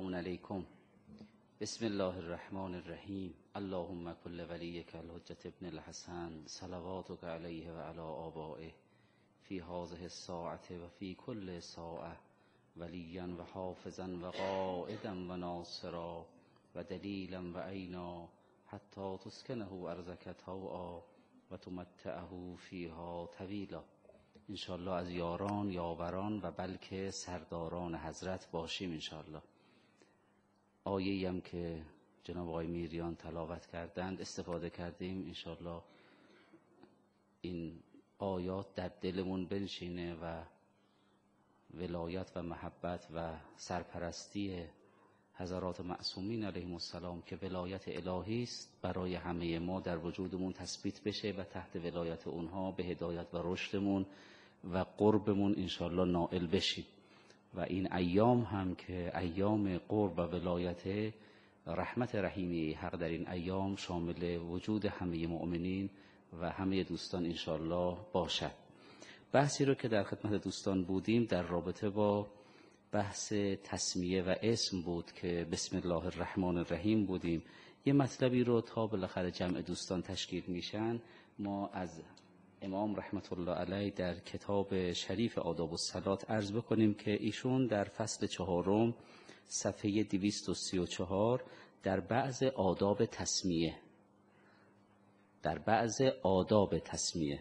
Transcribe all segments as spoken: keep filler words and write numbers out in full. سلام علیکم. بسم الله الرحمن الرحیم. اللهم کل ولیک الحجت ابن الحسن صلواتک علیه و علی آبائه فی هذه الساعه و فی کل ساعه ولیا و حافظا و قائدا و ناصرا و دلیلا و عینا حتی تسکنه ارضک طوعا و تمتعه فیها طویلا. انشاءالله از یاران، یاوران و بلکه سرداران حضرت باشیم انشاءالله. آیه‌ای هم که جناب آقای میریان تلاوت کردند استفاده کردیم، انشاءالله این آیات در دلمون بنشینه و ولایت و محبت و سرپرستی حضرات معصومین علیهم السلام که ولایت الهی است برای همه ما در وجودمون تثبیت بشه و تحت ولایت اونها به هدایت و رشدمون و قربمون انشاءالله نائل بشیم. و این ایام هم که ایام قرب و ولایت، رحمت رحیمی حق در این ایام شامل وجود همه مؤمنین و همه دوستان انشاءالله باشد. بحثی رو که در خدمت دوستان بودیم در رابطه با بحث تسمیه و اسم بود که بسم الله الرحمن الرحیم بودیم. یه مطلبی رو تا بالاخره جمع دوستان تشکیل میشن ما از امام رحمت الله علیه در کتاب شریف آداب الصلات عرض بکنیم که ایشون در فصل چهارم صفحه دویست و سی و چهار در بعض آداب تسمیه در بعض آداب تسمیه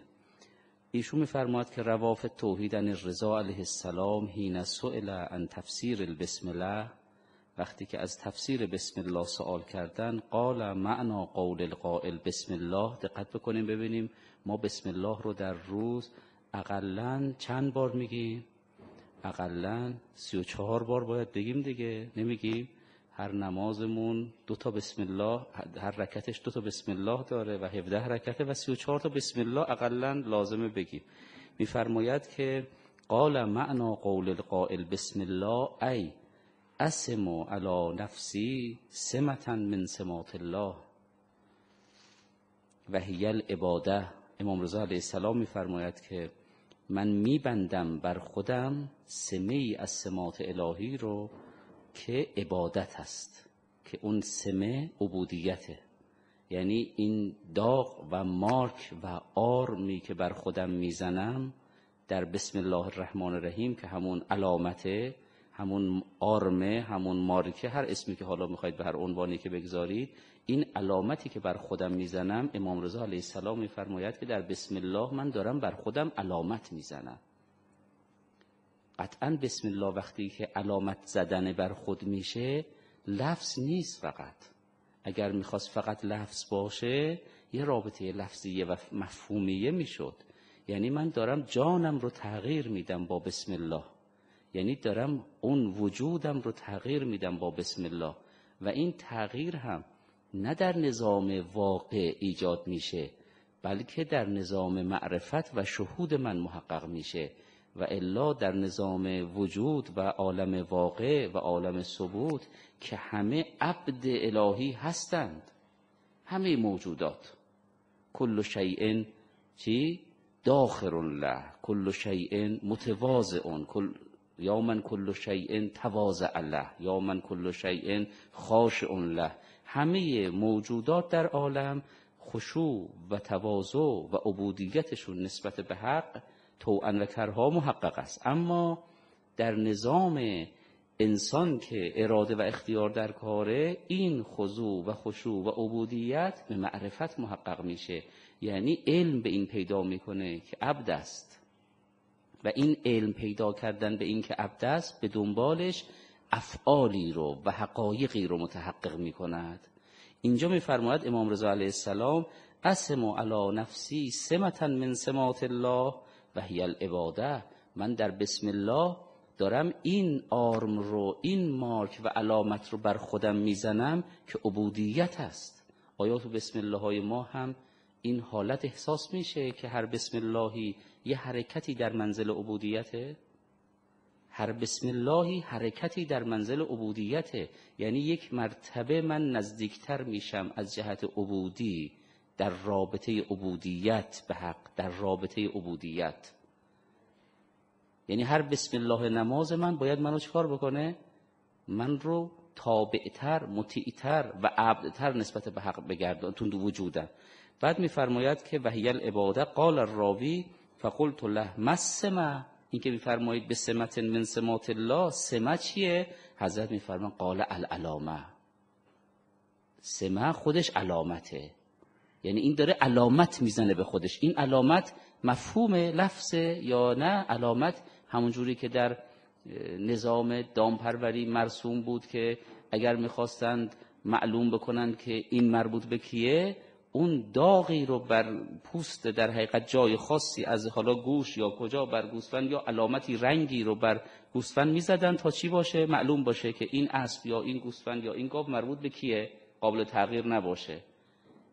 ایشون می‌فرماید که روافع توحید عن الرضا علیه السلام حین سئل عن تفسیر البسم الله، وقتی که از تفسیر بسم الله سوال کردن، قال معنا قول القائل بسم الله. دقت بکنیم ببینیم ما بسم الله رو در روز اقلن چند بار میگیم؟ اقلن سی و چهار بار باید بگیم دیگه، نمیگیم؟ هر نمازمون دو تا بسم الله، هر رکعتش دو تا بسم الله داره و هفده رکعته و سی و چهار تا بسم الله اقلن لازمه بگیم. میفرماید که قال معنا قول القائل بسم الله ای اسمو علی نفسی سمتن من سمات الله و هی العباده. امام رضا علیه السلام میفرماید که من میبندم بر خودم سمه‌ای از سمات الهی رو که عبادت است، که اون سمه عبودیته، یعنی این داغ و مارک و آرمی که بر خودم میزنم در بسم الله الرحمن الرحیم که همون علامته، همون آرمه، همون مارکه، هر اسمی که حالا میخواید به هر عنوانی که بگذارید، این علامتی که بر خودم میزنم، امام رضا علیه السلام میفرماید که در بسم الله من دارم بر خودم علامت میزنم. قطعاً بسم الله وقتی که علامت زدن بر خود میشه لفظ نیست فقط. اگر میخواست فقط لفظ باشه یه رابطه لفظیه و مفهومیه میشد. یعنی من دارم جانم رو تغییر میدم با بسم الله، یعنی دارم اون وجودم رو تغییر میدم با بسم الله. و این تغییر هم نه در نظام واقع ایجاد میشه بلکه در نظام معرفت و شهود من محقق میشه، و الا در نظام وجود و عالم واقع و عالم ثبوت که همه عبد الهی هستند، همه موجودات، کل شیء چی داخل الله، کل شیء متواضع، کل یا من کل شیء تواضع الله، یا من کل شیء خاشع الله. همه موجودات در عالم خشوع و تواضع و عبودیتشون نسبت به حق طوعا و کرها محقق است. اما در نظام انسان که اراده و اختیار در کاره، این خضوع و خشوع و عبودیت به معرفت محقق میشه، یعنی علم به این پیدا میکنه که عبد است. و این علم پیدا کردن به این که عبد است به دنبالش افعالی رو و حقایقی رو متحقق میکند. اینجا میفرماید امام رضا علیه السلام اسمو علی نفسی سمتن من سمات الله و هی العباده. من در بسم الله دارم این آرم رو، این مارک و علامت رو بر خودم میزنم که عبودیت است. آیا تو بسم الله های ما هم این حالت احساس میشه که هر بسم اللهی یه حرکتی در منزل عبودیته؟ هر بسم اللهی حرکتی در منزل عبودیته، یعنی یک مرتبه من نزدیکتر میشم از جهت عبودی، در رابطه عبودیت به حق، در رابطه عبودیت. یعنی هر بسم الله نماز من باید منو چکار بکنه؟ من رو تابعتر، مطیعتر و عبدتر نسبت به حق بگردان تون دو وجودن. بعد میفرماید که وحی العباده قال الراوی فقلت له ما السمه، این که میفرمایید به سمت من سمات الله، سمه چیه؟ حضرت میفرمان قال العلامه، سمه خودش علامته، یعنی این داره علامت میزنه به خودش. این علامت مفهوم لفظه یا نه؟ علامت همونجوری که در نظام دامپروری مرسوم بود که اگر میخواستند معلوم بکنند که این مربوط به کیه، اون داغی رو بر پوست در حقیقت جای خاصی از حالا گوش یا کجا بر گوسفند یا علامتی رنگی رو بر گوسفند میزدن تا چی باشه؟ معلوم باشه که این اسب یا این گوسفند یا این گاو مربوط به کیه، قابل تغییر نباشه.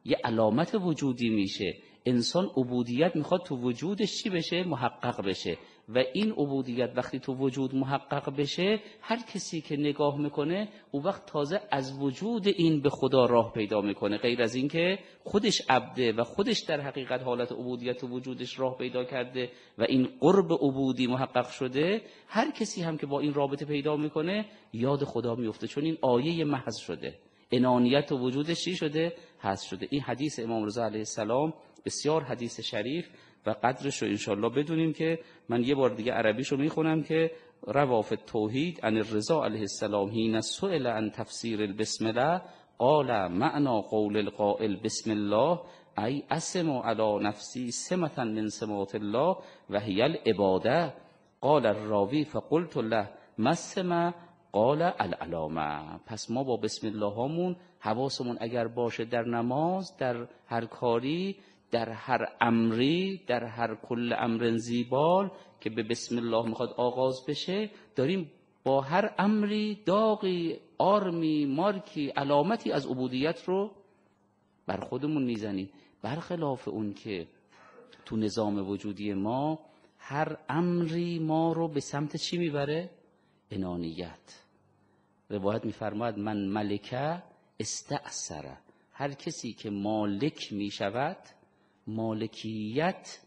یه علامت وجودی میشه. انسان عبودیت میخواد تو وجودش چی بشه؟ محقق بشه. و این عبودیت وقتی تو وجود محقق بشه، هر کسی که نگاه میکنه او وقت تازه از وجود این به خدا راه پیدا میکنه، غیر از این که خودش عبده و خودش در حقیقت حالت عبودیت و وجودش راه پیدا کرده و این قرب عبودی محقق شده، هر کسی هم که با این رابطه پیدا میکنه یاد خدا میفته، چون این آیه محض شده، انانیت و وجودش چی شده؟ حذف شده. این حدیث امام رضا علیه السلام بسیار حدیث شریف و قدرش رو انشالله بدونیم. که من یه بار دیگه عربیش رو میخونم که رواف توحید عن الرضا علیه السلام حین سئل عن تفسیر البسم الله قال معنا قول القائل بسم الله ای اسم علی نفسی سمة من سمات الله و هی العباده قال الراوی فقلت له ما السمه قال العلامه. پس ما با بسم الله هامون حواسمون اگر باشه در نماز، در هر کاری، در هر امری، در هر کل امر زیبال که به بسم الله میخواد آغاز بشه، داریم با هر امری داغی، آرمی، مارکی، علامتی از عبودیت رو بر خودمون میزنیم. برخلاف اون که تو نظام وجودی ما هر امری ما رو به سمت چی میبره؟ انانیت. روایت میفرماید من ملکه استأثره، هر کسی که مالک میشود، مالکیت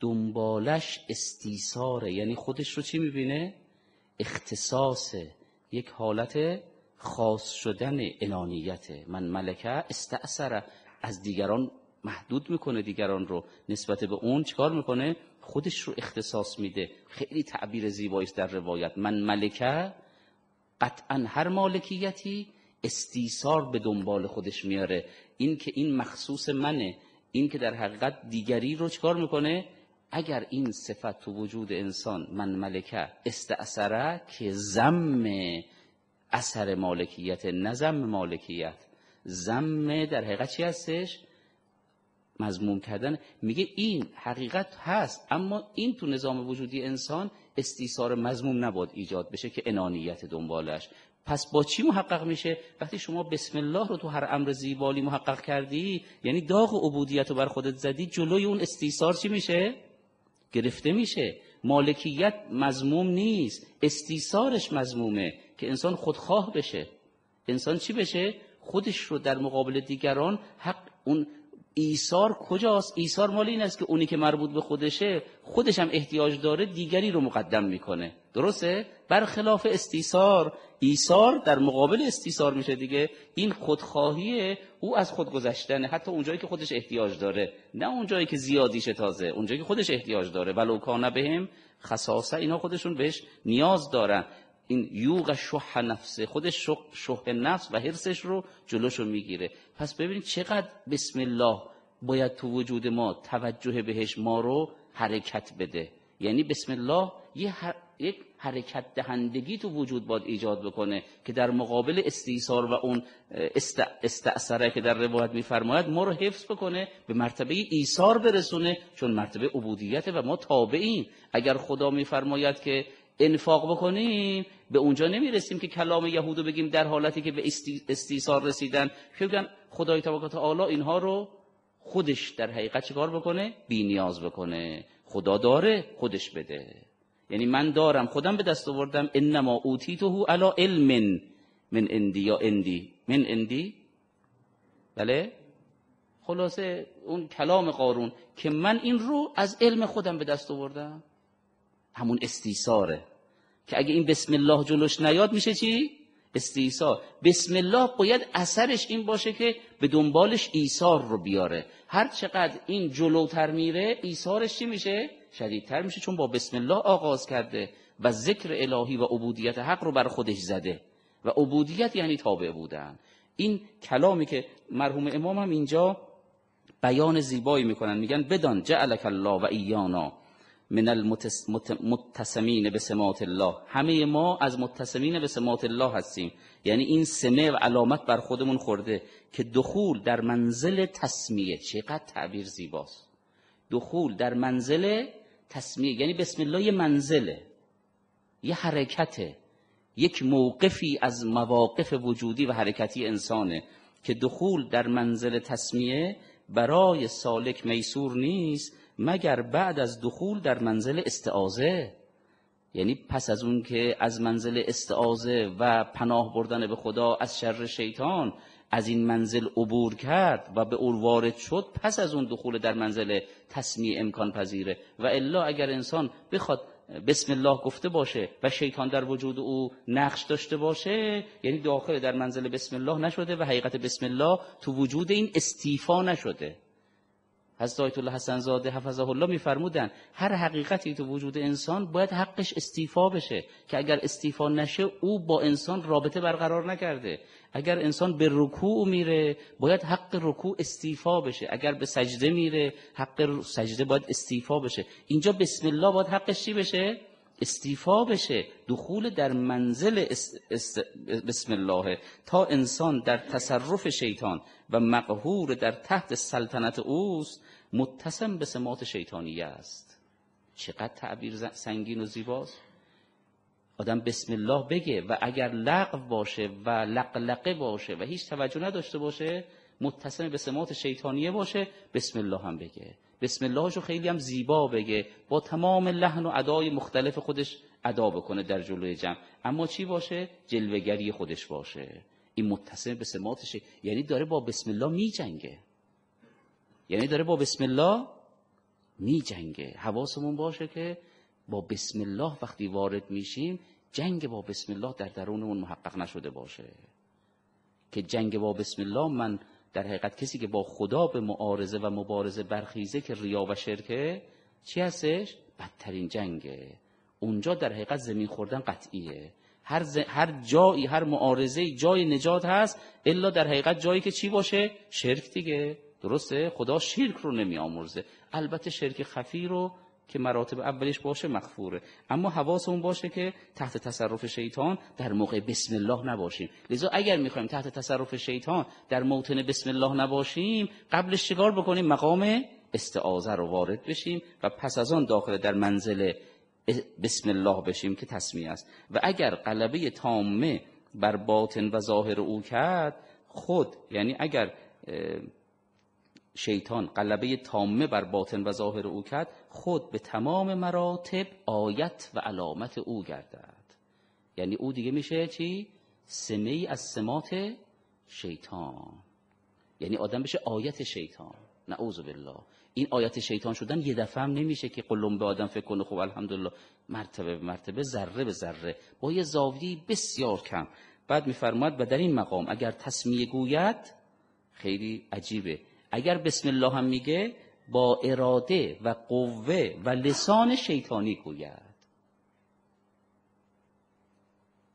دنبالش استیثاره، یعنی خودش رو چی میبینه؟ اختصاصه، یک حالت خاص شدن انانیته. من ملکه استأثره، از دیگران محدود میکنه، دیگران رو نسبت به اون چیکار میکنه؟ خودش رو اختصاص میده. خیلی تعبیر زیبایی است در روایت، من ملکه قطعا هر مالکیتی استیثار به دنبال خودش میاره، این که این مخصوص منه، این که در حقیقت دیگری رو چکار میکنه؟ اگر این صفت تو وجود انسان من ملکه استأثره که ذم اثر مالکیت، نه ذم مالکیت، ذم در حقیقت چی هستش؟ مضموم کردن. میگه این حقیقت هست، اما این تو نظام وجودی انسان استیثار مضموم نباید ایجاد بشه که انانیت دنبالش. پس با چی محقق میشه؟ وقتی شما بسم الله رو تو هر امر زیبالی محقق کردی، یعنی داغ عبودیت رو بر خودت زدی، جلوی اون استیثار چی میشه؟ گرفته میشه. مالکیت مذموم نیست، استیثارش مذمومه که انسان خودخواه بشه، انسان چی بشه؟ خودش رو در مقابل دیگران حق. اون ایثار کجاست؟ ایثار مال این است که اونی که مربوط به خودشه، خودش هم احتیاج داره، دیگری رو مقدم میکنه، درسته؟ برخلاف استیثار، ایثار در مقابل استیثار میشه دیگه. این خودخواهیه، او از خود گذشتنه، حتی اونجایی که خودش احتیاج داره، نه اونجایی که زیادیشه، تازه اونجایی که خودش احتیاج داره. ولو کان بهم خصاصه، اینا خودشون بهش نیاز دارن. این یوغ شح نفسه، خودش شح نفس و حرصش رو جلوشو میگیره. پس ببینید چقدر بسم الله باید تو وجود ما توجه بهش ما رو حرکت بده، یعنی بسم الله یه هر... یک حرکت دهندگی تو وجود باید ایجاد بکنه که در مقابل استیثار و اون است... استأثره که در روایت میفرماید ما رو حفظ بکنه، به مرتبه ایثار برسونه، چون مرتبه عبودیته و ما تابعیم. اگر خدا میفرماید که انفاق بکنیم، به اونجا نمیرسیم که کلام یهودو بگیم در حالتی که به استی... استیثار رسیدن، که بگن خدای تبارک و تعالی اینها رو خودش در حقیقت چیکار بکنه؟ بی نیاز بکنه. خدا داره، خودش بده. یعنی من دارم، خودم به دست آوردم. انما اوتیته علی علم من عندی، یا عندی من عندی، بله. خلاصه اون کلام قارون که من این رو از علم خودم به دست آوردم، همون استیثاره که اگه این بسم الله جلوش نیاد میشه چی؟ استیصال. بسم الله باید اثرش این باشه که به دنبالش ایثار رو بیاره. هر چقدر این جلوتر میره ایثارش چی میشه؟ شدیدتر میشه، چون با بسم الله آغاز کرده و ذکر الهی و عبودیت حق رو بر خودش زده. و عبودیت یعنی تابع بودن. این کلامی که مرحوم امام هم اینجا بیان زیبایی میکنن، میگن بدان جعلک الله و ایانا من المتسمین به سمات الله. همه ما از متسمین به سمات الله هستیم، یعنی این سمه و علامت بر خودمون خورده که دخول در منزل تسمیه. چقدر تعبیر زیباست، دخول در منزل تسمیه، یعنی بسم الله یه منزله، یه حرکته، یک موقفی از مواقف وجودی و حرکتی انسانه که دخول در منزل تسمیه برای سالک میسور نیست مگر بعد از دخول در منزل استعاذه. یعنی پس از اون که از منزل استعاذه و پناه بردن به خدا از شر شیطان از این منزل عبور کرد و به او وارد شد، پس از اون دخول در منزل تسمیه امکان پذیره. و الا اگر انسان بخواد بسم الله گفته باشه و شیطان در وجود او نقش داشته باشه، یعنی داخل در منزل بسم الله نشده و حقیقت بسم الله تو وجود این استیفا نشده. حضرت آیت الله حسن زاده حفظه الله میفرمودن هر حقیقتی تو وجود انسان باید حقش استیفا بشه، که اگر استیفا نشه او با انسان رابطه برقرار نکرده. اگر انسان به رکوع میره باید حق رکوع استیفا بشه، اگر به سجده میره حق سجده باید استیفا بشه. اینجا بسم الله باید حقش چی بشه؟ استیفا بشه. دخول در منزل است... است... بسم الله تا انسان در تصرف شیطان و مقهور در تحت سلطنت اوست متسم به سمات شیطانیه است. چقدر تعبیر سنگین و زیباست. آدم بسم الله بگه و اگر لغو باشه و لقلقه باشه و هیچ توجه نداشته باشه متسم به سمات شیطانیه باشه، بسم الله هم بگه، بسم اللهشو خیلی هم زیبا بگه، با تمام لحن و ادای مختلف خودش ادا بکنه در جلوی جمع، اما چی باشه؟ جلوه‌گری خودش باشه. این متصل به سماتشه، یعنی داره با بسم الله می جنگه، یعنی داره با بسم الله می جنگه. حواسمون باشه که با بسم الله وقتی وارد میشیم جنگ با بسم الله در درونمون محقق نشده باشه. که جنگ با بسم الله، من در حقیقت کسی که با خدا به معارضه و مبارزه برخیزه که ریا و شرکه، چی هستش؟ بدترین جنگه. اونجا در حقیقت زمین خوردن قطعیه. هر, ز... هر جایی، هر معارضه جای نجات هست، الا در حقیقت جایی که چی باشه؟ شرک دیگه. درسته؟ خدا شرک رو نمی آمرزه. البته شرک خفی رو که مراتب اولیش باشه مغفوره، اما حواسمون باشه که تحت تصرف شیطان در موقع بسم الله نباشیم. لذا اگر میخوایم تحت تصرف شیطان در موطن بسم الله نباشیم، قبلش چیکار بکنیم؟ مقام استعاذه رو وارد بشیم و پس از آن داخل در منزل بسم الله بشیم که تسمیه است. و اگر غلبه تامه بر باطن و ظاهر او کرد، خود یعنی اگر شیطان غلبه تامه بر باطن و ظاهر او کرد، خود به تمام مراتب آیت و علامت او گردد. یعنی او دیگه میشه چی؟ سمه‌ای از سمات شیطان، یعنی آدم بشه آیت شیطان، نعوذ بالله. این آیت شیطان شدن یه دفعه هم نمیشه که قلم به آدم فکر کنه خب الحمدلله، مرتبه به مرتبه، ذره به ذره، با یه زاویه بسیار کم. بعد میفرماد و در این مقام اگر تسمیه گوید، خیلی عجیبه، اگر بسم الله هم میگه با اراده و قوه و لسان شیطانی گوید.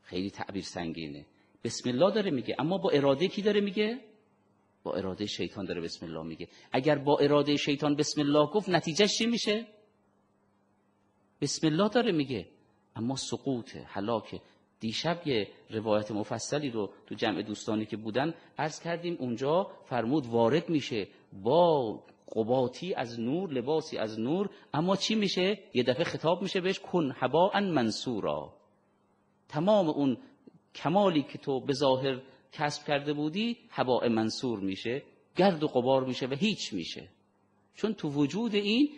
خیلی تعبیر سنگینه. بسم الله داره میگه، اما با اراده کی داره میگه؟ با اراده شیطان داره بسم الله میگه. اگر با اراده شیطان بسم الله گفت، نتیجهش چی میشه؟ بسم الله داره میگه اما سقوط، هلاکه. دیشب یه روایت مفصلی رو تو جمع دوستانی که بودن عرض کردیم. اونجا فرمود وارد میشه با قباطی از نور، لباسی از نور، اما چی میشه؟ یه دفعه خطاب میشه بهش، کن هباء منثورا. تمام اون کمالی که تو به ظاهر کسب کرده بودی هباء منثور میشه، گرد و غبار میشه و هیچ میشه. چون تو وجود این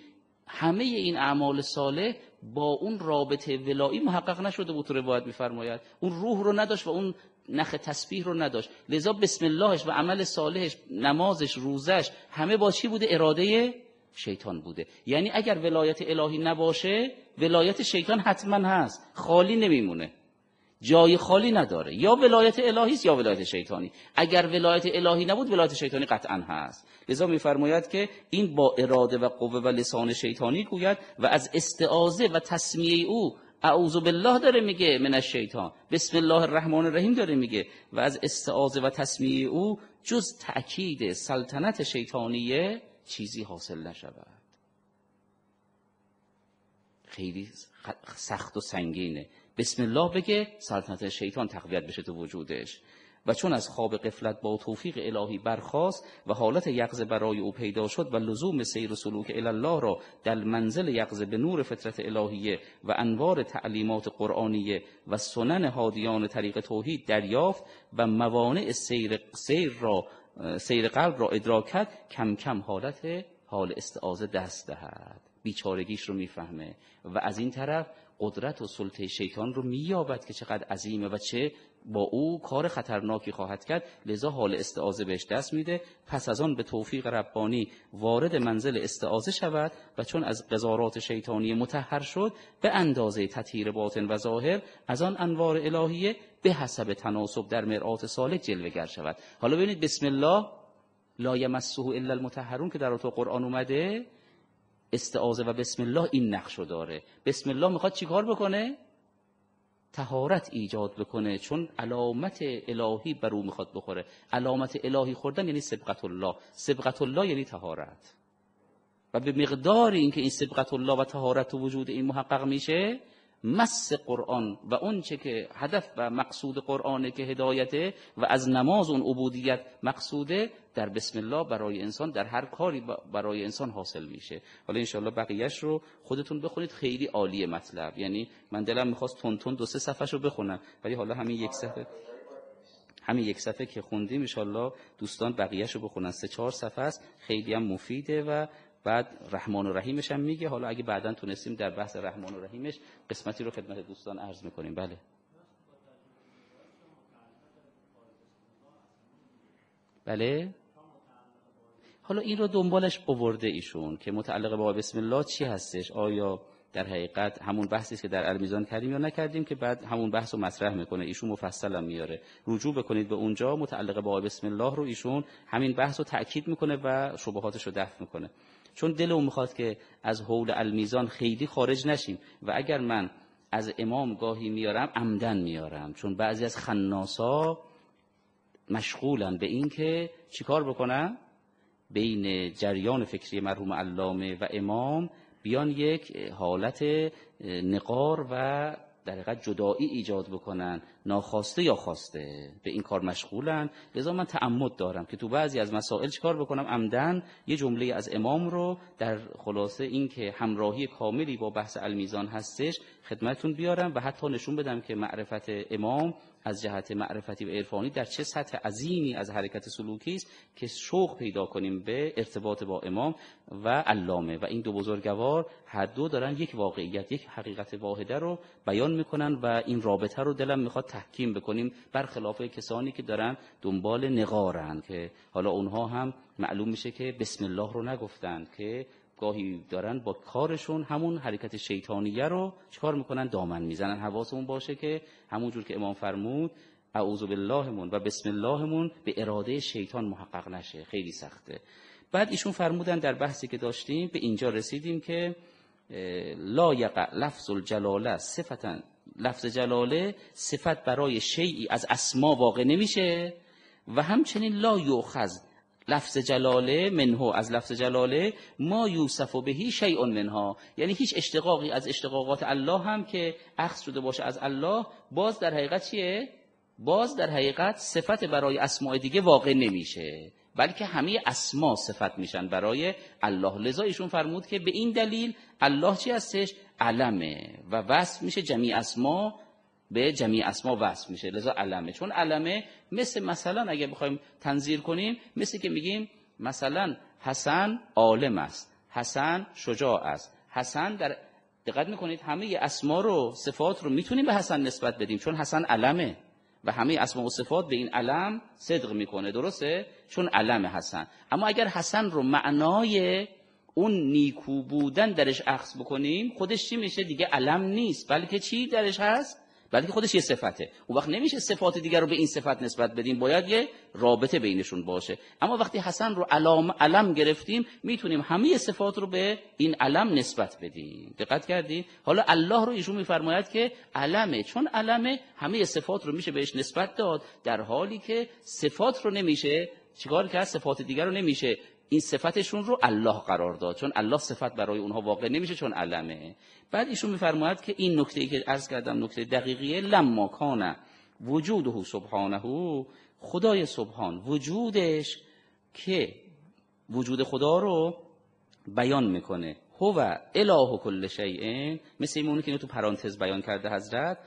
همه این اعمال صالح با اون رابطه ولایی محقق نشده بود. تو روایت میفرماید اون روح رو نداشت و اون نخ تسبیح رو نداشت. لذا بسم اللهش و عمل صالحش، نمازش، روزش، همه با چی بوده؟ اراده شیطان بوده. یعنی اگر ولایت الهی نباشه، ولایت شیطان حتما هست، خالی نمیمونه. جای خالی نداره، یا ولایت الهی است یا ولایت شیطانی. اگر ولایت الهی نبود ولایت شیطانی قطعا هست. لذا میفرماید که این با اراده و قوه و لسان شیطانی گوید و از استعاذه و تسمیه او اعوذ بالله داره میگه من الشیطان، بسم الله الرحمن الرحیم داره میگه، و از استعاذه و تسمیه او جز تأکید سلطنت شیطانیه چیزی حاصل نشود. خیلی سخت و سنگینه. بسم الله بگه سلطنت شیطان تقویت بشه تو وجودش. و چون از خواب غفلت با توفیق الهی برخاست و حالت یقظه برای او پیدا شد و لزوم سیر و سلوک الی الله را در منزل یقظه به نور فطرت الهیه و انوار تعلیمات قرآنیه و سنن هادیان طریق توحید دریافت و موانع سیر سیر را سیر قلب را ادراک کرد، کم کم حالت حال استعاذه دست دهد، بیچارگیش رو میفهمه و از این طرف قدرت و سلطه شیطان رو مییابد که چقدر عظیمه و چه با او کار خطرناکی خواهد کرد. لذا حال استعاذه بهش دست میده. پس از آن به توفیق ربانی وارد منزل استعاذه شود و چون از قذارات شیطانی مطهر شد به اندازه تطهیر باطن و ظاهر از آن انوار الهیه به حسب تناسب در مرآت سالک جلوه‌گر شود. حالا ببینید بسم الله لا یمسه الا المطهرون که در تو قرآن اومده، استعاذه و بسم الله این نقشو داره. بسم الله میخواد چیکار بکنه؟ طهارت ایجاد بکنه، چون علامت الهی بر او میخواد بخوره. علامت الهی خوردن یعنی سبقت الله، سبقت الله یعنی طهارت. و به مقدار اینکه این سبقت الله و طهارت و وجود این محقق میشه، مس قرآن و اون چه که هدف و مقصود قرآنه که هدایته و از نماز اون عبودیت مقصوده، در بسم الله برای انسان در هر کاری برای انسان حاصل میشه. حالا انشاءالله بقیهش رو خودتون بخونید، خیلی عالیه مطلب. یعنی من دلم میخواست تون تون دو سه صفحه‌شو بخونم، ولی حالا همین یک صفحه همین یک صفحه که خوندیم انشاءالله دوستان بقیه‌شو بخونن. سه چهار صفحه است، خیلی هم مفیده. و بعد رحمان و رحیمش هم میگه. حالا اگه بعداً تونستیم در بحث رحمان و رحیمش قسمتی رو خدمت دوستان عرض میکنیم. بله بله حالا این رو دنبالش آورده ایشون که متعلق به بسم الله چی هستش، آیا در حقیقت همون بحثی که در المیزان کردیم یا نکردیم، که بعد همون بحث رو مطرح میکنه ایشون، مفصل هم میاره. رجوع بکنید به اونجا، متعلق به بسم الله رو ایشون همین بحث رو تاکید میکنه و شبهاتش رو دفع میکنه، چون دل اون میخواد که از حول المیزان خیلی خارج نشیم. و اگر من از امام گاهی میارم عمدن میارم، چون بعضی از خناسا مشغولن به این که چیکار بکنن، بین جریان فکری مرحوم علامه و امام بیان یک حالت نقار و در حقیقت جدایی ایجاد بکنن، ناخواسته یا خواسته به این کار مشغولن. لذا من تعمد دارم که تو بعضی از مسائل چیکار بکنم، عمدن یه جمله از امام رو در خلاصه این که همراهی کاملی با بحث المیزان هستش خدمتون بیارم و حتی نشون بدم که معرفت امام از جهت معرفتی و عرفانی در چه سطح عظیمی از حرکت سلوکی است که شوق پیدا کنیم به ارتباط با امام و علامه. و این دو بزرگوار هر دو دارن یک واقعیت، یک حقیقت واحده رو بیان میکنن و این رابطه رو دلم میخواد تحکیم بکنیم، برخلاف کسانی که دارن دنبال نقارن که حالا اونها هم معلوم میشه که بسم الله رو نگفتن، که گاهی دارن با کارشون همون حرکت شیطانیه رو چکار میکنن، دامن میزنن. حواسمون باشه که همونجور که امام فرمود اعوذ باللهمون و بسم اللهمون به اراده شیطان محقق نشه، خیلی سخته. بعد ایشون فرمودن در بحثی که داشتیم به اینجا رسیدیم که لا یقع لفظ الجلاله صفتا، لفظ جلاله صفت برای شیئی از اسما واقع نمیشه، و همچنین لا یؤخذ لفظ جلاله منه، از لفظ جلاله ما یوسف و بهی شیء منها، یعنی هیچ اشتقاقی از اشتقاقات الله هم که اخذ شده باشه از الله، باز در حقیقت چیه؟ باز در حقیقت صفت برای اسماء دیگه واقع نمیشه، بلکه همه اسما صفت میشن برای الله. لذا ایشون فرمود که به این دلیل الله چی هستش؟ علمه و وصف میشه، جمیع اسما به جمیع اسما وصف میشه، لذا علمه. چون علمه مثل مثلا اگه بخوایم تنظیر کنیم، مثل که میگیم مثلا حسن عالم است، حسن شجاع است، حسن در دقت میکنید همه اسما رو صفات رو میتونیم به حسن نسبت بدیم، چون حسن علمه و همه اسما و صفات به این علم صدق میکنه، درسته؟ چون علم حسن. اما اگر حسن رو معنای اون نیکو بودن درش اخذ بکنیم، خودش چی میشه؟ دیگه علم نیست، بلکه چی درش هست؟ بلکه خودش یه صفته. اون وقت نمیشه صفات دیگر رو به این صفت نسبت بدیم، باید یه رابطه بینشون باشه. اما وقتی حسن رو علم, علم گرفتیم، میتونیم همه صفات رو به این علم نسبت بدیم. دقت کردید؟ حالا الله رو ایشون میفرماید که علمه، چون علمه همه صفات رو میشه بهش نسبت داد، در حالی که صفات رو نمیشه چیکار کرد، صفات دیگر رو نمیشه این صفتشون رو الله قرار داد، چون الله صفت برای اونها واقع نمیشه چون علمه. بعد ایشون میفرماید که این نکته‌ای که عرض کردم نکته دقیقیه، لما کان وجوده سبحانه، خدای سبحان وجودش که وجود خدا رو بیان میکنه، هو اله کل شیء، مثل این اونی که اینو تو پرانتز بیان کرده حضرت،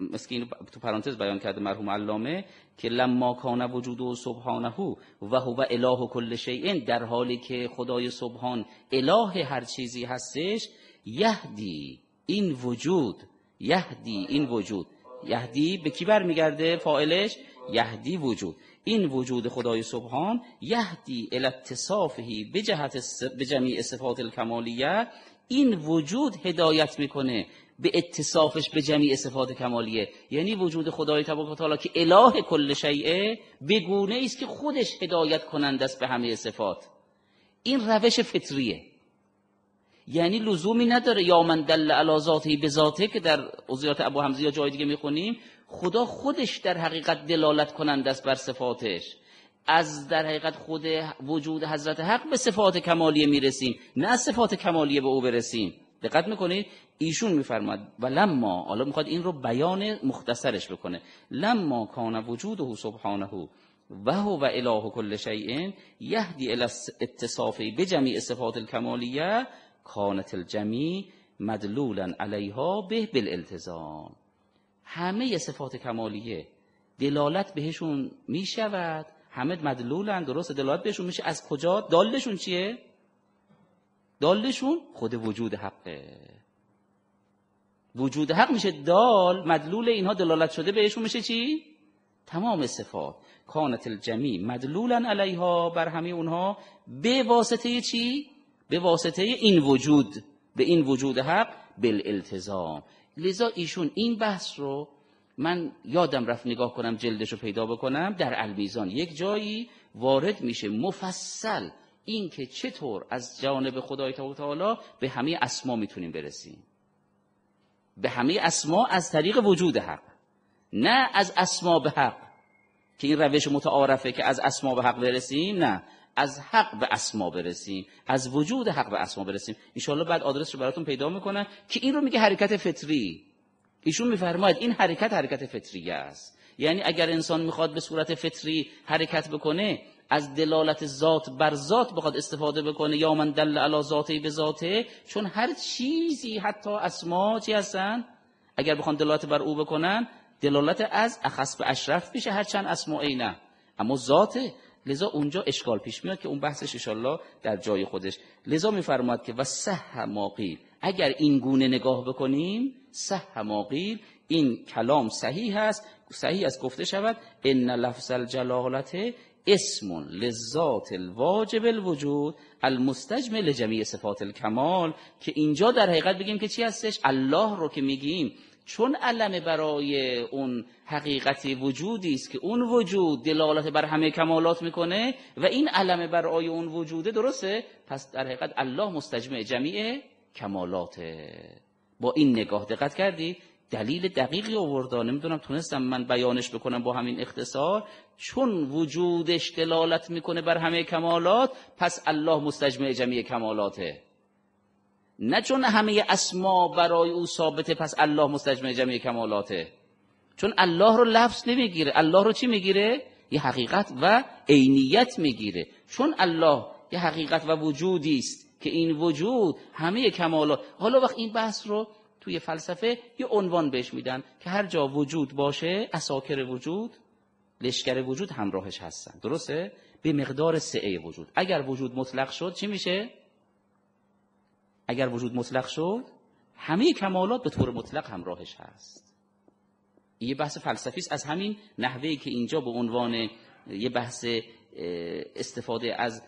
مثل اینو تو پرانتز بیان کرده مرحوم علامه که لما کان وجوده سبحانه و هو اله کل شیء، در حالی که خدای سبحان اله هر چیزی هستش، یهدی این وجود، یهدی این وجود، یهدی به کی برمیگرده فاعلش؟ یهدی وجود، این وجود خدای سبحان یهدی الی اتصافه به جهت به جمیع صفات الکمالیه، این وجود هدایت میکنه به اتصافش به جمیع صفات کمالیه. یعنی وجود خدای تبارک و تعالی که اله کل شیء به گونه ای است که خودش هدایت کننده است به همه صفات. این روش فطریه، یعنی لزومی نداره یا من دل علی ذاته به ذاته که در عزیات ابو حمزه یا جای دیگه میخونیم، خدا خودش در حقیقت دلالت کننده است بر صفاتش. از در حقیقت خود وجود حضرت حق به صفات کمالیه میرسیم، نه صفات کمالیه به او برسیم. دقت میکنید؟ ایشون میفرماد و لما، حالا میخواد این رو بیان مختصرش بکنه، لما کان وجوده سبحانه و هو اله کل شیء یهدی الی اتصاف بجمیع صفات الکمالیه کانت الجمی مدلولا علیها به بالالتزام. همه صفات کمالیه دلالت بهشون می شود، همه مدلولن، درست دلالت بهشون میشه. از کجا؟ دالشون چیه؟ دالشون خود وجود حقه، وجود حق میشه دال، مدلول اینها دلالت شده بهشون میشه چی؟ تمام صفات. کانت الجمی مدلولن علیها، بر همه اونها به واسطه چی؟ به واسطه این وجود، به این وجود حق بالالتزام. لذا ایشون این بحث رو، من یادم رفت نگاه کنم جلدش رو پیدا بکنم، در المیزان یک جایی وارد میشه مفصل این که چطور از جانب خدای تعالی به همه اسما میتونیم برسیم، به همه اسما از طریق وجود حق، نه از اسما به حق که این روش متعارفه که از اسما به حق برسیم، نه از حق به اسما برسیم، از وجود حق به اسما برسیم. انشاءالله بعد آدرس رو براتون پیدا میکنن که این رو میگه حرکت فطری. ایشون میفرماید این حرکت حرکت فطری است، یعنی اگر انسان میخواد به صورت فطری حرکت بکنه، از دلالت ذات بر ذات بخواد استفاده بکنه، یا من دل علی ذاته به ذاته، چون هر چیزی حتی اسما چی هستن، اگر بخوان دلالت بر او بکنن، دلالت از اخص به اشرف میشه، هر چند اسما عینه اما ذاته. لذا اونجا اشکال پیش میاد که اون بحثش انشاءالله در جای خودش. لذا میفرماد که و صح ما قیل، اگر این گونه نگاه بکنیم، صح ما قیل، این کلام صحیح است، صحیح است گفته شود ان لفظ الجلالت اسم لذات الواجب الوجود المستجمل لجمیع صفات الکمال، که اینجا در حقیقت بگیم که چی هستش؟ الله رو که میگیم چون علم برای اون حقیقت وجودی است که اون وجود دلالت بر همه کمالات میکنه و این علم برای اون وجوده، درسته؟ پس در حقیقت الله مستجمع جمیع کمالاته. با این نگاه دقت کردی؟ دلیل دقیقی آوردن، نمیدونم تونستم من بیانش بکنم با همین اختصار. چون وجودش دلالت میکنه بر همه کمالات، پس الله مستجمع جمیع کمالاته، نه چون همه اسما برای او ثابته پس الله مستجمع جمیع کمالاته. چون الله رو لفظ نمیگیره، الله رو چی میگیره؟ یه حقیقت و عینیت میگیره. چون الله یه حقیقت و وجودی است که این وجود همه کمالات. حالا وقت این بحث رو توی فلسفه یه عنوان بهش میدن که هر جا وجود باشه، اساکر وجود، لشکر وجود همراهش هستن، درسته؟ به مقدار سعه وجود. اگر وجود مطلق شد چی میشه؟ اگر وجود مطلق شد، همه کمالات به طور مطلق همراهش هست. یه بحث فلسفی است از همین نحوهی که اینجا به عنوان یه بحث استفاده از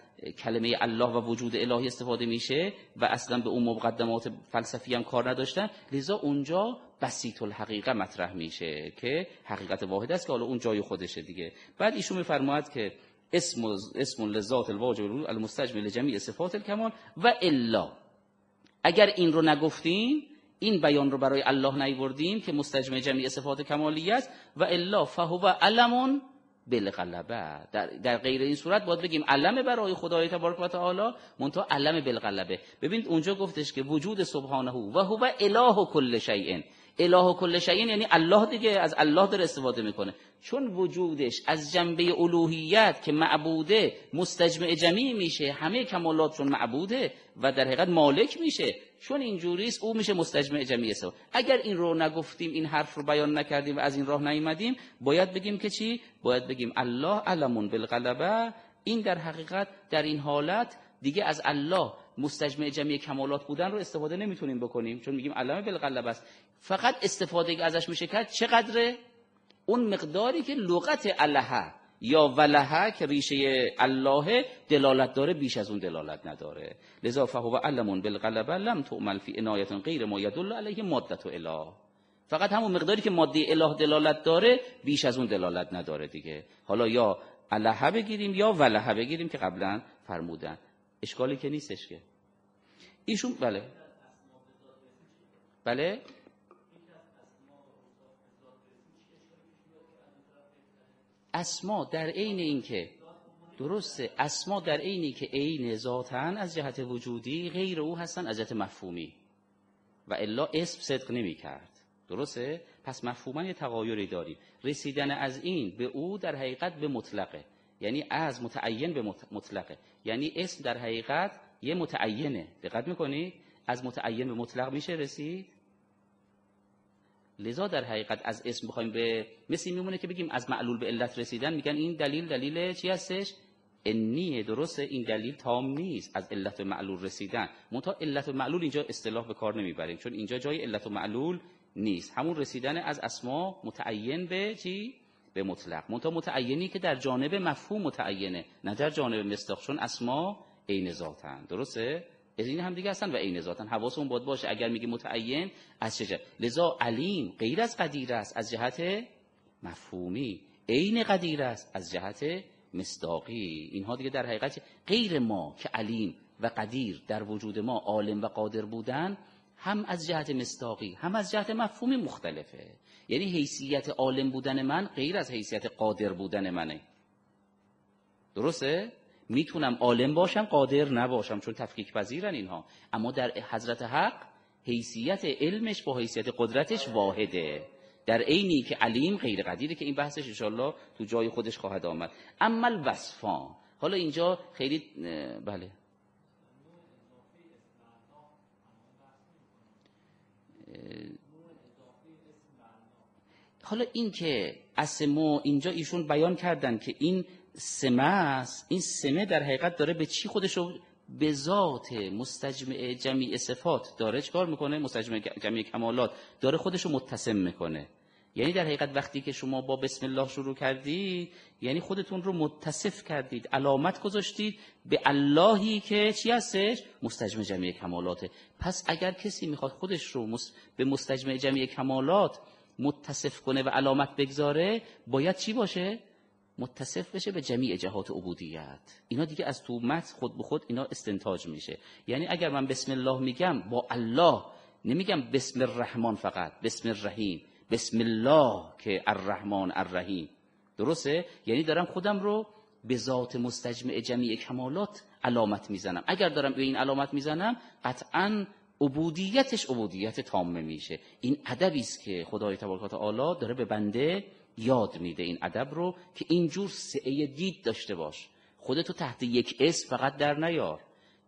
کلمه الله و وجود الهی استفاده میشه و اصلا به اون مقدمات فلسفی هم کار نداشتن. لذا اونجا بسیط الحقیقه مطرح میشه که حقیقت واحد است که حالا اون جای خودشه دیگه. بعد ایشون میفرماید که اسم اسم لذات الواجب المستجمل جمیع صفات الکمال و الا، اگر این رو نگفتیم، این بیان رو برای الله نیاوردیم که مستجمع جمیع صفات کمالی است، و الا فهو علم بالغلبه، در, در غیر این صورت باید بگیم علم برای خدای تبارک و تعالی منتها علم بالغلبه. ببینید اونجا گفتش که وجود سبحانه و هو اله کل شیء، اله کل شیء یعنی الله دیگه، از الله در استفاده میکنه، چون وجودش از جنبه الوهیت که معبوده مستجمع جمیع میشه، همه کمالات چون معبوده و در حقیقت مالک میشه، چون اینجوری است او میشه مستجمع جمیع سوا. اگر این رو نگفتیم، این حرف رو بیان نکردیم و از این راه نیامدیم، باید بگیم که چی؟ باید بگیم الله علمون بالغلبه. این در حقیقت در این حالت دیگه از الله مستجمع جمیع کمالات بودن رو استفاده نمیتونیم بکنیم، چون میگیم علم بالغلبه است. فقط استفاده که ازش میشه کرد چقدره؟ اون مقداری که لغت الله یا ولها که ریشه الله دلالت داره، بیش از اون دلالت نداره. لذا فهو علم بالغلبه لم تعمل فی عنایت غیر ما یدل علیه مادت اله، فقط همون مقداری که ماده اله دلالت داره، بیش از اون دلالت نداره دیگه. حالا یا الله بگیریم یا ولها بگیریم که قبلا فرمودن، اشکالی که نیستش که ایشون. بله بله اسما در عین اینکه درسته، اسما در عینی که عین ذاتن از جهت وجودی غیر او هستن از جهت مفهومی، و الا اسم صدق نمی کرد. درسته؟ پس مفهوما یه تغایری داریم. رسیدن از این به او در حقیقت به مطلقه، یعنی از متعین به مطلقه، یعنی اسم در حقیقت یه متعینه. دقت میکنید؟ از متعین به مطلق میشه رسید. لذا در حقیقت از اسم بخوایم به مثل میمونه که بگیم از معلول به علت رسیدن، میگن این دلیل دلیل چی هستش؟ انی. درسته؟ این دلیل تام نیست از علت به معلول رسیدن. منتها علت و معلول اینجا اصطلاح به کار نمیبریم، چون اینجا جای علت و معلول نیست. همون رسیدن از اسما متعین به چی؟ به مطلق. منتها متعینی که در جانب مفهوم متعینه، نه در جانب مصداق، چون اسما عین ذاتن. درسته؟ از این هم دیگه هستن و عین ذاتن. حواسمون باید باشه اگر میگه متعین از چه جهت. لذا علیم غیر از قدیر است از جهت مفهومی، عین قدیر است از جهت مصداقی. اینها دیگه در حقیقت غیر ما که علیم و قدیر در وجود ما عالم و قادر بودن، هم از جهت مصداقی هم از جهت مفهومی مختلفه. یعنی حیثیت عالم بودن من غیر از حیثیت قادر بودن منه. درسته؟ میتونم عالم باشم قادر نباشم، چون تفکیک پذیرن اینها. اما در حضرت حق حیثیت علمش با حیثیت قدرتش واحده، در عینی که علیم غیر قدیره، که این بحثش انشالله تو جای خودش خواهد آمد. اما الوصفان، حالا اینجا خیلی بله حالا این که اسمو اینجا ایشون بیان کردن که این سمه است. این سمه در حقیقت داره به چی خودش رو به ذات مستجمع جمیع صفات داره چکار میکنه؟ مستجمع جمیع کمالات داره خودش رو متسم میکنه. یعنی در حقیقت وقتی که شما با بسم الله شروع کردید، یعنی خودتون رو متصف کردید، علامت گذاشتید به اللهی که چی هستش؟ مستجمع جمیع کمالاته. پس اگر کسی میخواد خودش رو به مستجمع جمیع کمالات متصف کنه و علامت بگذاره، باید چی باشه؟ متصف بشه به جمیع جهات عبودیت. اینا دیگه از تو متن خود به خود اینا استنتاج میشه. یعنی اگر من بسم الله میگم، با الله نمیگم بسم الرحمن، فقط بسم الرحیم، بسم الله که الرحمن الرحیم. درسته؟ یعنی دارم خودم رو به ذات مستجمع جمیع کمالات علامت میزنم. اگر دارم به این علامت میزنم، قطعاً عبودیتش عبودیت تامه میشه. این ادبی است که خدای تبارک و تعالی داره به بنده یاد میده، این ادب رو که اینجور سعه دید داشته باش، خودتو تحت یک اسم فقط در نیار.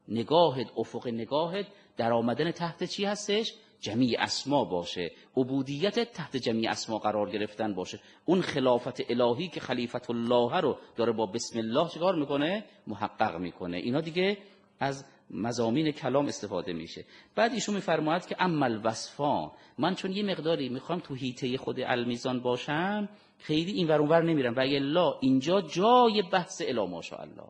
نگاهت، افق نگاهت در آمدن تحت چی هستش؟ جمیع اسما باشه، عبودیتت تحت جمیع اسما قرار گرفتن باشه. اون خلافت الهی که خلیفت الله رو داره با بسم الله چیکار میکنه؟ محقق میکنه. اینا دیگه از مزامین کلام استفاده میشه. بعد ایشون میفرماید که اما الوصفان، من چون یه مقداری میخوام تو هیته خود المیزان باشم، خیلی این ور اون ور نمیرم، و الا اینجا جای بحث الا ماشاءالله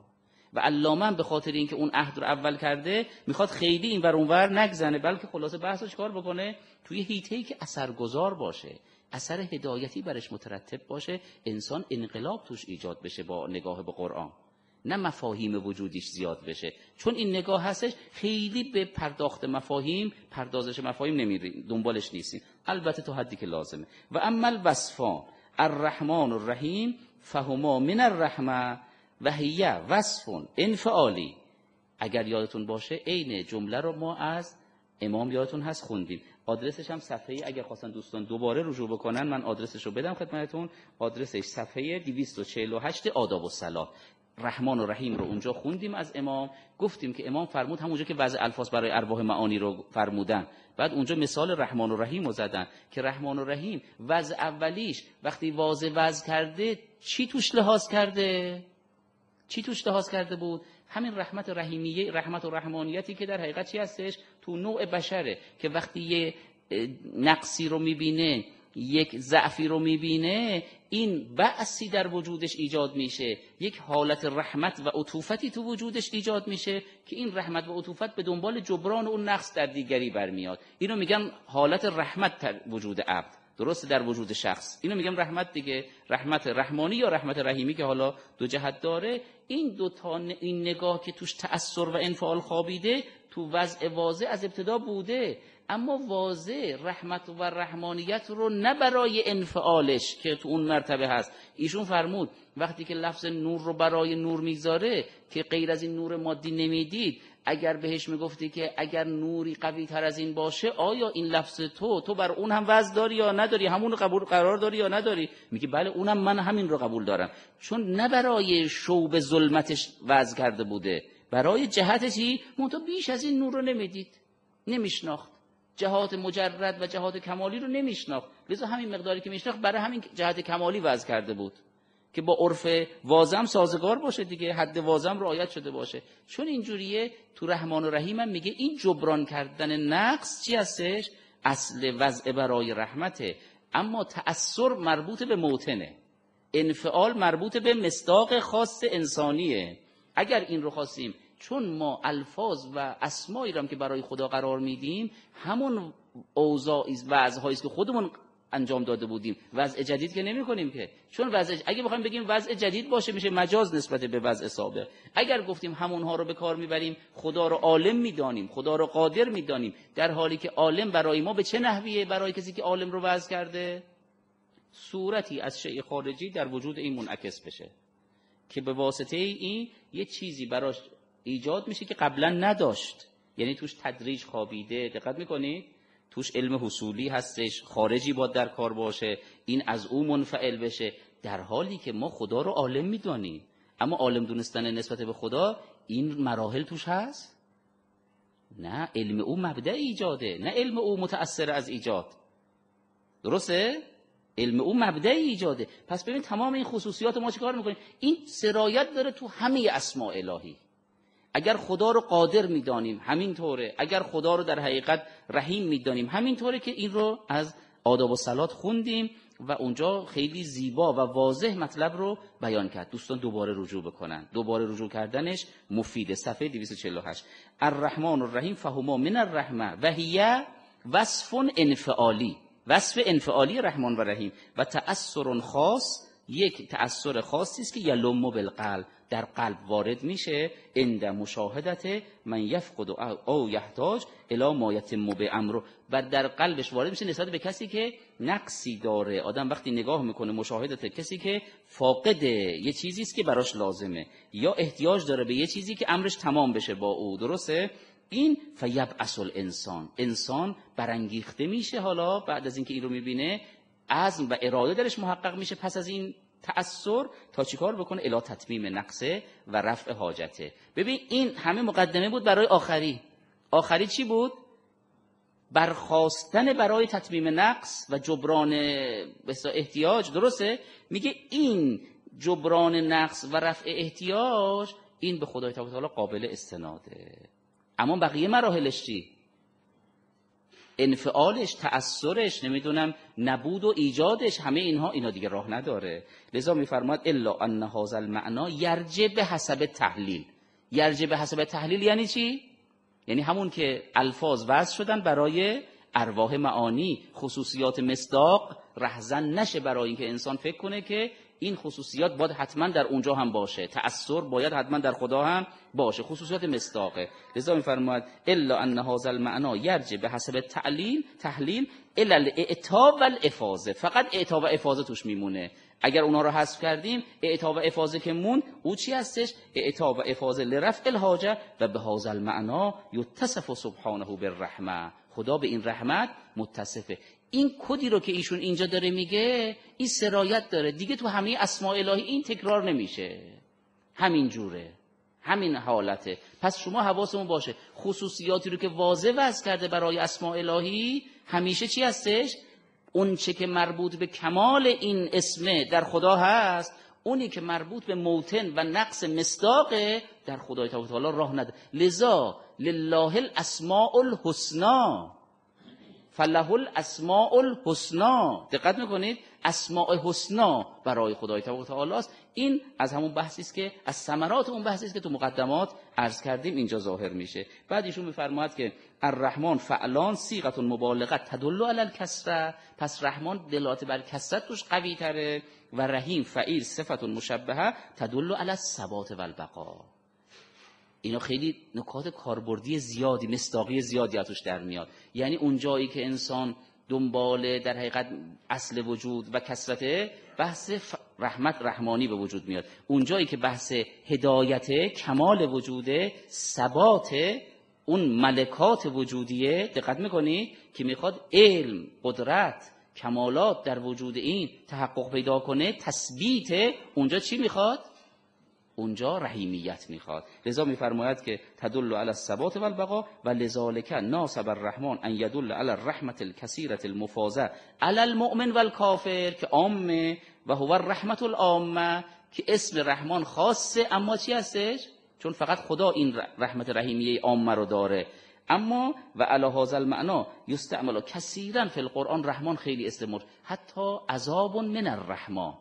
و علامه به خاطر اینکه اون عهد رو اول کرده میخواد خیلی این ور اونور نگزنه، بلکه خلاصه بحثش کار بکنه توی حیطه‌ای که اثرگذار باشه، اثر هدایتی برش مترتب باشه، انسان انقلاب توش ایجاد بشه با نگاه به قرآن، نه مفاهیم وجودیش زیاد بشه. چون این نگاه هستش خیلی به پرداخت مفاهیم، پردازش مفاهیم نمیریم، دنبالش نیستیم، البته تا حدی که لازمه. و اما الوصفان الرحمن الرحیم فهما من الرحمه و هی وصف انفعالی. اگر یادتون باشه عین جمله رو ما از امام یادتون هست خوندیم، آدرسش هم صفحه، اگر خواستن دوستان دوباره رجوع بکنن من آدرسش رو بدم خدمتتون، آدرسش صفحه دویست و چهل و هشت آداب الصلاة. رحمان و رحیم رو اونجا خوندیم از امام، گفتیم که امام فرمود همونجا که وضع الفاظ برای ارواح معانی رو فرمودن، بعد اونجا مثال رحمان و رحیم رو زدن که رحمان و رحیم وضع اولیش وقتی واضع وضع کرده چی توش لحاظ کرده؟ چی توش لحاظ کرده بود؟ همین رحمت رحیمیه، رحمت و رحمانیتی که در حقیقت چی هستش؟ تو نوع بشره که وقتی یه نقصی رو میبینه، یک ضعفی رو میبینه، این بأسی در وجودش ایجاد میشه، یک حالت رحمت و عطوفتی تو وجودش ایجاد میشه که این رحمت و عطوفت به دنبال جبران اون نقص در دیگری برمیاد. اینو میگن حالت رحمت در وجود عبد، درست، در وجود شخص. اینو میگم رحمت دیگه، رحمت رحمانی یا رحمت رحیمی که حالا دو جهت داره. این دو تا، این نگاه که توش تأثر و انفعال خوابیده تو وضع واضح از ابتدا بوده، اما واضح رحمت و رحمانیت رو نه برای انفعالش که تو اون مرتبه هست. ایشون فرمود وقتی که لفظ نور رو برای نور میذاره که غیر از این نور مادی نمیدید، اگر بهش میگفتی که اگر نوری قوی تر از این باشه آیا این لفظ تو تو بر اون هم وزن داری یا نداری، همون رو قبول قرار داری یا نداری، میگه بله اونم، من همین رو قبول دارم، چون نه برای شوب ظلمتش وزن کرده بوده، برای جهتشی منتها بیش از این نور رو نمیدید، نمیشناخت جهات مجرد و جهات کمالی رو نمیشناخت، لذا همین مقداری که میشناخت برای همین جهت کمالی وزن کرده بود که با عرف وازم سازگار باشه دیگه، حد وازم رعایت شده باشه. چون اینجوریه تو رحمان و رحیم هم میگه این جبران کردن نقص چی هستش؟ اصل وضع برای رحمته، اما تأثیر مربوط به موتنه، انفعال مربوط به مصداق خاص انسانیه. اگر این رو خواستیم، چون ما الفاظ و اسمایی رو که برای خدا قرار میدیم همون اوضاعی وضعهایی که خودمون انجام داده بودیم، وضع جدید که نمی کنیم که، چون وضع اگه بخوایم بگیم وضع جدید باشه میشه مجاز نسبت به وضع سابق. اگر گفتیم همونها رو به کار میبریم، خدا رو عالم میدانیم، خدا رو قادر میدانیم، در حالی که عالم برای ما به چه نحویه؟ برای کسی که عالم رو وضع کرده صورتی از شیء خارجی در وجود این منعکس بشه که به واسطه این یه چیزی براش ایجاد میشه که قبلا نداشت، یعنی توش تدریج خوابیده. دقت میکنید توش علم حصولی هستش، خارجی باید در کار باشه، این از او منفعل بشه، در حالی که ما خدا رو عالم میدانیم، اما عالم دونستن نسبت به خدا این مراحل توش هست؟ نه، علم او مبدأ ایجاده، نه علم او متأثر از ایجاد، درسته؟ علم او مبدأ ایجاده. پس ببین تمام این خصوصیات ما چیکار میکنیم؟ این سرایت داره تو همه اسماء الهی. اگر خدا رو قادر میدانیم همینطوره، اگر خدا رو در حقیقت رحیم میدانیم همینطوره که این رو از آداب الصلاة خوندیم و اونجا خیلی زیبا و واضح مطلب رو بیان کرد. دوستان دوباره رجوع بکنن، دوباره رجوع کردنش مفید. صفحه دویست و چهل و هشت، الرحمن الرحیم فهما من الرحمه و هی وصف انفعالی، وصف انفعالی رحمان و رحیم، و تأثر خاص، یک تأثر خاصی است که یلم بالقلب، در قلب وارد میشه، عند مشاهدت من یفقد او یحتاج الی ما یتم بامر، و در قلبش وارد میشه نسبت به کسی که نقصی داره. آدم وقتی نگاه میکنه مشاهدت کسی که فاقد یه چیزی است که براش لازمه یا احتیاج داره به یه چیزی که امرش تمام بشه با او، درسته؟ این فیبعث الانسان، انسان برانگیخته میشه، حالا بعد از اینکه این رو میبینه عزم و اراده درش محقق میشه پس از این تأثیر تا چیکار بکنه؟ الا تتمیم نقصه و رفع حاجته. ببین این همه مقدمه بود برای آخری. آخری چی بود؟ برخواستن برای تتمیم نقص و جبران احتیاج، درسته؟ میگه این جبران نقص و رفع احتیاج این به خدای تعالی قابل استناده، اما بقیه مراحلش چی؟ انفعالش، تأثرش، نمیدونم نبود و ایجادش، همه اینها اینا دیگه راه نداره. لذا میفرماد الا ان هذا المعنا یرجع به حسب تحلیل، یرجع به حسب تحلیل یعنی چی؟ یعنی همون که الفاظ وضع شدن برای ارواح معانی، خصوصیات مصداق رهزن نشه برای اینکه انسان فکر کنه که این خصوصیات باید حتما در اونجا هم باشه، تأثیر باید حتما در خدا هم باشه، خصوصیات مصداقه. لذا می‌فرماید الا ان هذا المعنا یرجع به حسب تعلیل تحلیل الی الاعطا و الافاضه، فقط اعطا و افاضه توش میمونه. اگر اونا رو حذف کردیم، اعطا و افاضه که مون، او چی هستش؟ اعطا و افاضه لرفع الحاجه و به هذا المعنا یتصف سبحانه بالرحمه، خدا به این رحمت متصفه. این کدی رو که ایشون اینجا داره میگه، این سرایت داره دیگه، تو همه اسماء الهی این تکرار نمیشه، همین جوره، همین حالته. پس شما حواستون باشه خصوصیاتی رو که واضح وضع کرده برای اسماء الهی همیشه چی هستش؟ اون چه که مربوط به کمال این اسمه در خدا هست، اونی که مربوط به موتن و نقص مصداقه در خدای تعالی راه نداره. لذا لله الاسماء الحسنا فله الاسماء الحسنا، دقت میکنید؟ اسماء حسنا برای خدای تعالی است. این از همون بحثی است که از ثمرات اون بحثی است که تو مقدمات عرض کردیم، اینجا ظاهر میشه. بعد ایشون میفرماید که الرحمن فعلان صيغة مبالغه تدل علی الکسره، پس رحمان دلالت بر کثرت توش قوی تره، و رحیم فعیل صفت مشبهه تدل علی الثبات و البقا. اینا خیلی نکات کاربردی زیادی، مصداقی زیادی توش در میاد. یعنی اون جایی که انسان دنبال در حقیقت اصل وجود و کثرت، بحث رحمت رحمانی به وجود میاد. اون جایی که بحث هدایت کمال وجوده، ثبات اون ملکات وجودیه، دقت میکنی که میخواد علم، قدرت، کمالات در وجود این تحقق پیدا کنه، تثبیت، اونجا چی میخواد؟ اونجا رحیمیت میخواد. لذا میفرماید که تدل علی الثبات و البقا و لذالک ناصب الرحمن ان یدل علی الرحمه الکثیره المفاضه علی المؤمن و الکافر، که عامه و هو الرحمه العامه، که اسم رحمان خاصه، اما چی هستش؟ چون فقط خدا این رحمت رحیمیه عامه رو داره. اما و علی هذا المعنا یستعمل کثیرا فی القرآن، رحمان خیلی استعمال، حتی عذاب من الرحمه،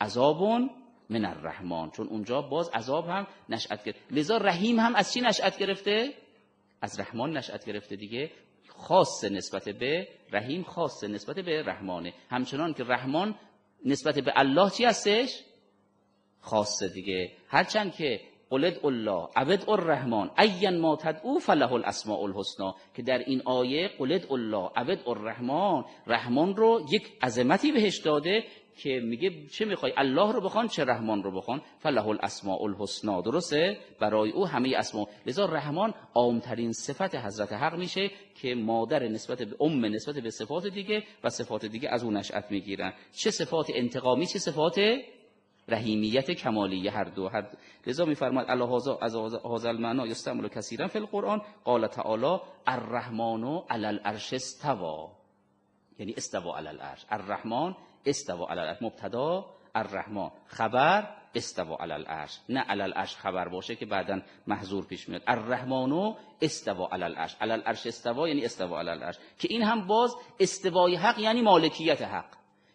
عذاب من الرحمن، چون اونجا باز عذاب هم نشأت گرفت. لذا رحیم هم از چی نشأت گرفته؟ از رحمان نشأت گرفته دیگه. خاص نسبت به رحیم، خاص نسبت به رحمانه، همچنان که رحمان نسبت به الله چی هستش؟ خاص دیگه. هرچند که قلد الله عبد الرحمن این ما تدعو فله الاسماء الحسنا، که در این آیه قلد الله عبد الرحمن، رحمان رو یک عظمتی بهش داده که میگه چه میخوای، الله رو بخوان چه رحمان رو بخوان، فله الاسماء الحسنا، درسته؟ برای او همه اسما. لذا رحمان عامترین صفت حضرت حق میشه که مادر نسبت به ام، نسبت به صفات دیگه، و صفات دیگه از اون نشأت میگیرن، چه صفات انتقامی چه صفات رحیمیت کمالیه، هر دو هر دو. لذا میفرماید الا هذا از هذا المعنا یستعمل کثیرا فی القرآن قال تعالی الرحمن علی العرش استوى، یعنی استوى علی العرش، الرحمن استوى علی العرش، مبتدا الرحمن، خبر استوى علی العرش، نه علی العرش خبر باشه که بعداً محذور پیش میاد. الرحمن استوى علی العرش، علی العرش استوى یعنی استوى علی العرش، که این هم باز استوای حق یعنی مالکیت حق،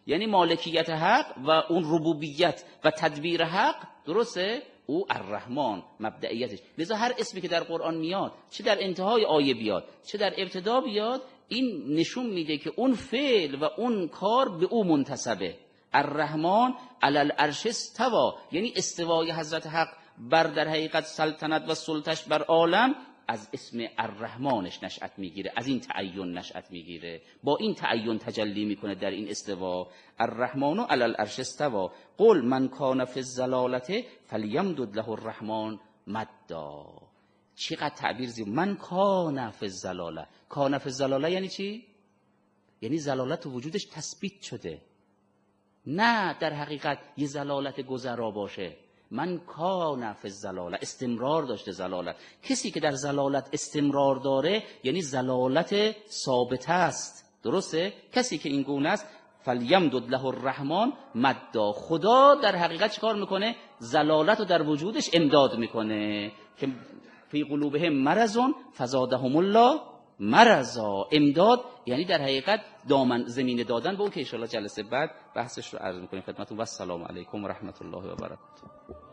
یعنی مالکیت حق و اون ربوبیت و تدبیر حق، درسته؟ او الرحمن مبدئیتش. لذا هر اسمی که در قرآن میاد، چه در انتهای آیه بیاد چه در ابتدا بیاد، این نشون میده که اون فعل و اون کار به او منتسبه. الرحمن علی العرش استوا، یعنی استوای حضرت حق بر در حقیقت سلطنت و سلطش بر عالم از اسم الرحمانش نشأت میگیره، از این تعین نشأت میگیره، با این تعین تجلی میکنه در این استوا. الرحمن علی العرش استوا قل من کان فی الضلالت فلیمدد له الرحمن مدا. چقدر تعبیر زیبا، من کان فی الضلاله، کان فی الضلاله یعنی چی؟ یعنی ضلالت و وجودش تثبیت شده، نه در حقیقت یه ضلالت گذرا باشه. من کان فی الضلاله، استمرار داشته ضلالت. کسی که در ضلالت استمرار داره یعنی ضلالت ثابت است، درسته؟ کسی که این گونه است فلیمدد له الرحمن مدا، خدا در حقیقت چیکار میکنه؟ ضلالت رو در وجودش امداد میکنه که فی قلوبهم مرض فزادهم الله مرضا، امداد یعنی در حقیقت دامن زمین دادن به اون، که ان شاء الله جلسه بعد بحثش رو عرض می‌کنیم خدمتتون. و السلام علیکم و رحمت الله و برکاته.